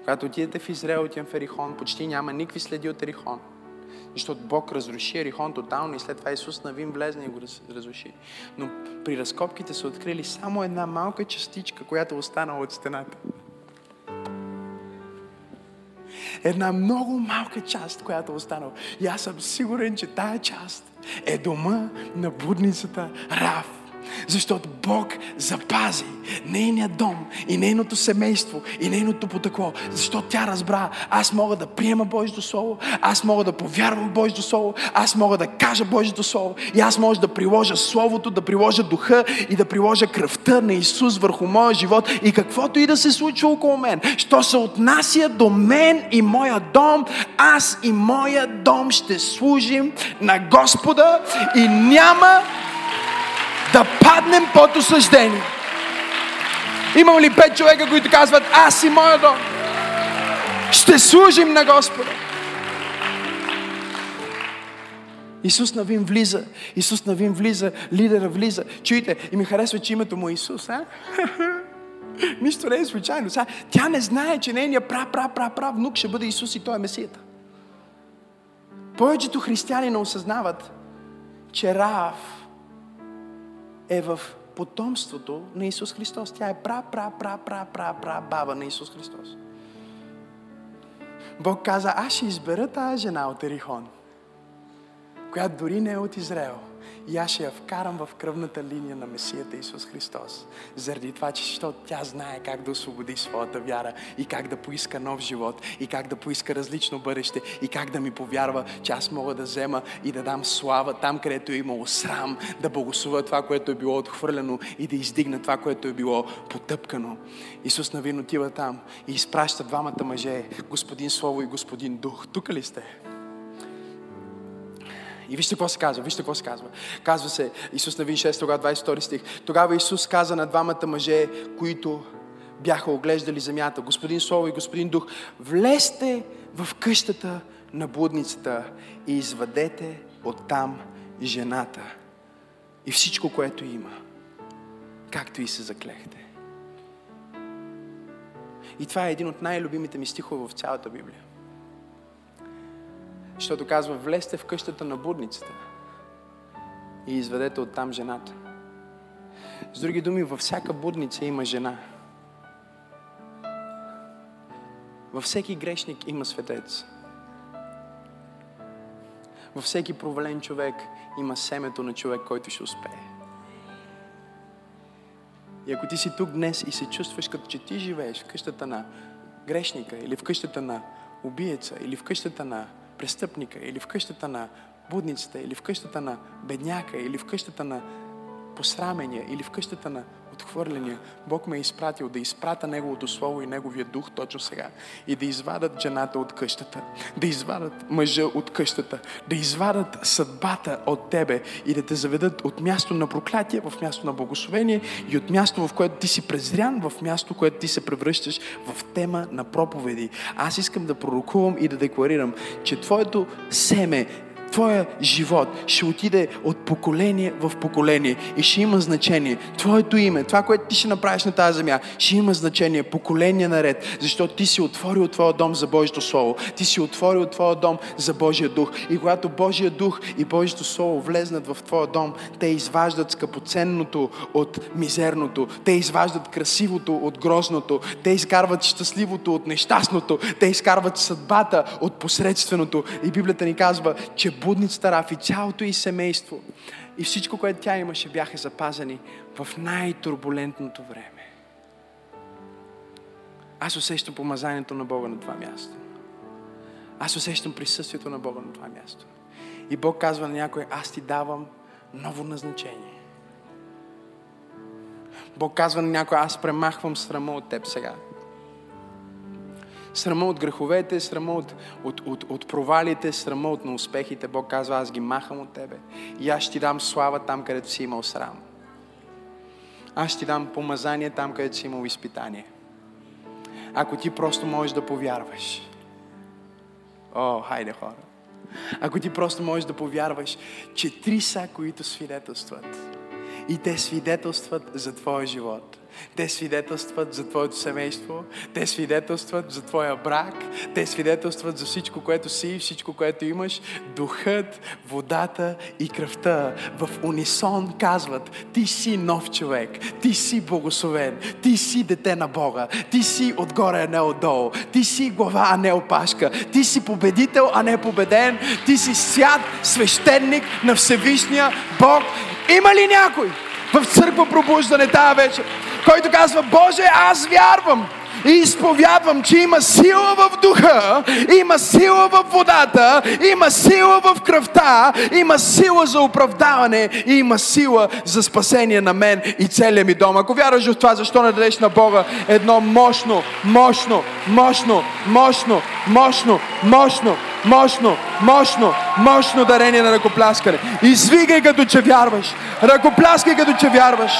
Когато отидете в Израел, отидем в Ерихон, почти няма никакви следи от Ерихон. Защото Бог разруши Ерихон тотално и след това Исус Навин влезна и го разруши. Но при разкопките са открили само една малка частичка, която останала от стената. Една много малка част, която останала. И аз съм сигурен, че тая част е дома на блудницата Раав. Защото Бог запази нейния дом и нейното семейство и нейното потекло. Защото тя разбра, аз мога да приема Божието Слово, аз мога да повярвам в Божието Слово, аз мога да кажа Божието Слово и аз мога да приложа Словото, да приложа духа и да приложа кръвта на Исус върху моя живот и каквото и да се случва около мен. Що се отнася до мен и моя дом, аз и моя дом ще служим на Господа и няма да паднем под осъждение. Имам ли пет човека, които казват, аз и моя дом ще служим на Господа? Исус Навин влиза, Исус Навин влиза, лидера влиза. Чуйте, и ми харесва, че името му е Исус, а? Нищо не е случайно. Сега, тя не знае, че нейният пра, пра, пра, пра внук ще бъде Исус и той е Месията. Повечето християни не осъзнават, че Раав е в потомството на Исус Христос. Тя е пра, пра, пра, пра, пра, пра, баба на Исус Христос. Бог каза, аз ще избера тази жена от Ерихон, която дори не е от Израел. И аз ще я вкарам в кръвната линия на Месията Исус Христос. Заради това, че защото тя знае как да освободи своята вяра и как да поиска нов живот и как да поиска различно бъдеще и как да ми повярва, че аз мога да взема и да дам слава там, където е имало срам, да благословя това, което е било отхвърлено и да издигна това, което е било потъпкано. Исус Навин отива там и изпраща двамата мъже, Господин Слово и Господин Дух. Тука ли сте? И вижте какво се казва, вижте какво се казва. Казва се Исус Навин шеста глава двадесет и втори стих. Тогава Исус каза на двамата мъже, които бяха оглеждали земята, Господин Слово и Господин Дух, влезте в къщата на блудницата и извадете оттам жената и всичко, което има, както и се заклехте. И това е един от най-любимите ми стихове в цялата Библия. Защото казва, влезте в къщата на блудницата и изведете оттам жената. С други думи, във всяка блудница има жена. Във всеки грешник има светец. Във всеки провален човек има семето на човек, който ще успее. И ако ти си тук днес и се чувстваш, като че ти живееш в къщата на грешника или в къщата на убиеца или в къщата на престъпника, или в къщата на будницата, или в къщата на бедняка, или в къщата на посрамения, или в къщата на отхвърляния, Бог ме е изпратил да изпрата Неговото Слово и Неговия Дух точно сега и да извадат жената от къщата, да извадат мъжа от къщата, да извадат съдбата от тебе и да те заведат от място на проклятие в място на благословение и от място, в което ти си презрян, в място, в което ти се превръщаш в тема на проповеди. Аз искам да пророкувам и да декларирам, че твоето семе, твоя живот ще отиде от поколение в поколение и ще има значение. Твоето име, това, което ти ще направиш на тази земя, ще има значение поколение наред, защото ти си отворил твоя дом за Божието Слово. Ти си отворил твоя дом за Божия Дух. И когато Божия Дух и Божието Слово влезнат в твоя дом, те изваждат скъпоценното от мизерното, те изваждат красивото от грозното, те изкарват щастливото от нещастното, те изкарват съдбата от посредственото. И Библията ни казва, че блудницата Раав и цялото и семейство и всичко, което тя имаше, бяха запазени в най-турбулентното време. Аз усещам помазанието на Бога на това място. Аз усещам присъствието на Бога на това място. И Бог казва на някой, аз ти давам ново назначение. Бог казва на някой, аз премахвам срама от теб сега. Срама от греховете, срама от, от, от, от провалите, срама от неуспехите. Бог казва, аз ги махам от тебе. И аз ще ти дам слава там, където си имал срам. Аз ще ти дам помазание там, където си имал изпитание. Ако ти просто можеш да повярваш. О, хайде хора. Ако ти просто можеш да повярваш, че три са, които свидетелстват. И те свидетелстват за твоя живот. Те свидетелстват за твоето семейство, те свидетелстват за твоя брак, те свидетелстват за всичко, което си и всичко, което имаш. Духът, водата и кръвта в унисон казват: ти си нов човек, ти си благословен, ти си дете на Бога, ти си отгоре, а не отдолу, ти си глава, а не опашка, ти си победител, а не победен, ти си свят, свещеник на Всевишния Бог. Има ли някой в Църква Пробуждане тази вечер, който казва: Боже, аз вярвам и изповядвам, че има сила в духа, има сила в водата, има сила в кръвта, има сила за оправдаване и има сила за спасение на мен и целия ми дом. Ако вярваш в това, защо не дадеш на Бога едно мощно, мощно, мощно, мощно, мощно, мощно, мощно, мощно, мощно дарение на ръкопляскане. Извигай като че вярваш, ръкопляскай като че вярваш,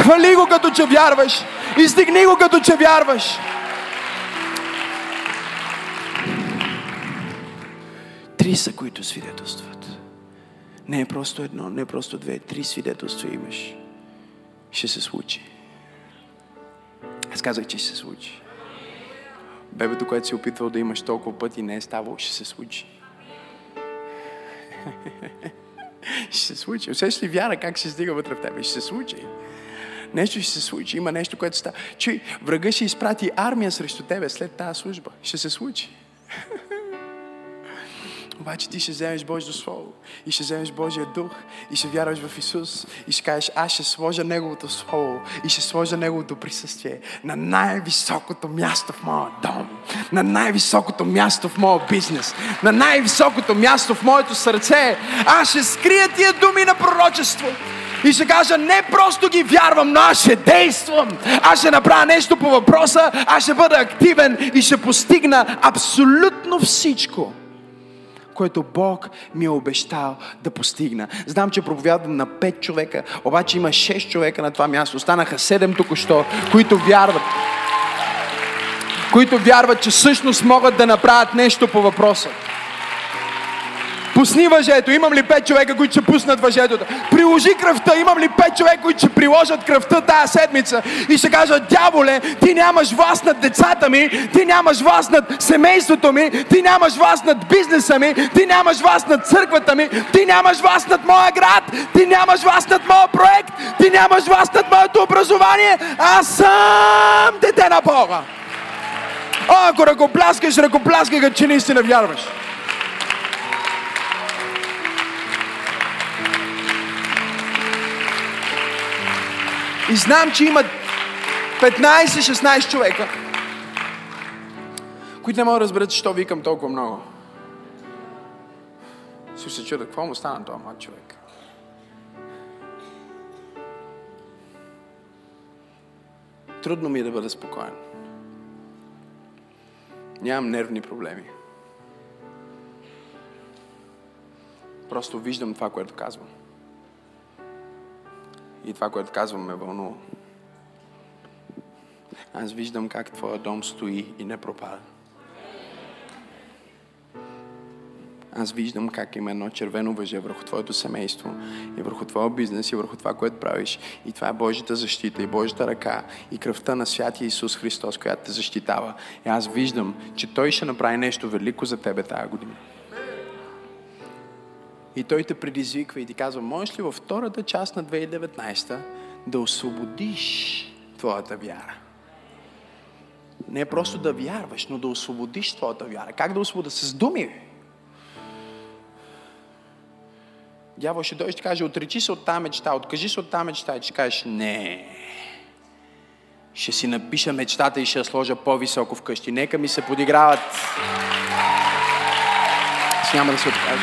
хвали го като че вярваш, издигни го като че вярваш. Три са, които свидетелстват. Не е просто едно, не е просто две, три свидетелства имаш. Ще се случи. Аз казах, че ще се случи. Бебето, което си опитвал да имаш толкова пъти, не е ставало, ще се случи. Ще се случи. Усещаш ли вяра как се стига вътре в тебе? Ще се случи. Нещо ще се случи. Има нещо, което става. Чуй, врага ще изпрати армия срещу тебе след тази служба. Ще се случи. Обаче ти ще вземеш Божието Слово и ще вземеш Божия Дух и ще вярваш в Исус и ще кажеш: аз ще сложа Неговото Слово и ще сложа Неговото присъствие на най-високото място в моя дом, на най-високото място в моя бизнес, на най-високото място в моето сърце. Аз ще скрия тия думи на пророчество и ще кажа: не просто ги вярвам, но аз ще действам. Аз ще направя нещо по въпроса, аз ще бъда активен и ще постигна абсолютно всичко, което Бог ми е обещал да постигна. Знам, че проповядвам на пет човека, обаче има шест човека на това място. Останаха седем току-що, които вярват. Които вярват, че всъщност могат да направят нещо по въпроса. Пусни въжето. Имам ли пет човека, които ще пуснат въжето? Приложи кръвта. Имам ли пет човека, които ще приложат кръвта тая седмица? И ще кажат: дяволе, ти нямаш власт над децата ми, ти нямаш власт над семейството ми, ти нямаш власт над бизнеса ми, ти нямаш власт над църквата ми, ти нямаш власт над моя град, ти нямаш власт над моя проект, ти нямаш власт над моето образование. Аз съм дете на Бога. О, ако ръкопляскаш, ръкопляскай, че наистина вярваш. И знам, че има петнайсет-шестнайсет човека, които не могат да разберат защо викам толкова много. Си се чудя, какво му стана този млад човек? Трудно ми е да бъда спокоен. Нямам нервни проблеми. Просто виждам това, което казвам. И това, което казвам, ме вълнува. Аз виждам как твоя дом стои и не пропада. Аз виждам как има едно червено въже върху твоето семейство и върху твоя бизнес и върху това, което правиш. И това е Божията защита и Божията ръка и кръвта на святия Исус Христос, която те защитава. И аз виждам, че Той ще направи нещо велико за тебе тази година. И Той те предизвиква и ти казва: можеш ли във втората част на две хиляди и деветнайсета да освободиш твоята вяра? Не просто да вярваш, но да освободиш твоята вяра. Как да освобода? С думи. Дявол ще дойде и ще каже: отречи се от тази мечта, откажи се от тази мечта. И ще кажеш: не. Ще си напиша мечтата и ще я сложа по-високо вкъщи. Нека ми се подиграват. Аз няма да се откажа.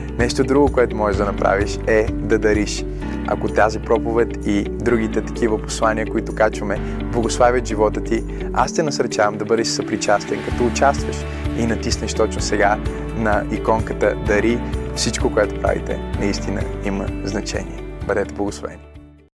Нещо друго, което можеш да направиш, е да дариш. Ако тази проповед и другите такива послания, които качваме, благославят живота ти, аз те насърчавам да бъдеш съпричастен, като участваш и натиснеш точно сега на иконката Дари. Всичко, което правите, наистина има значение. Бъдете благословени!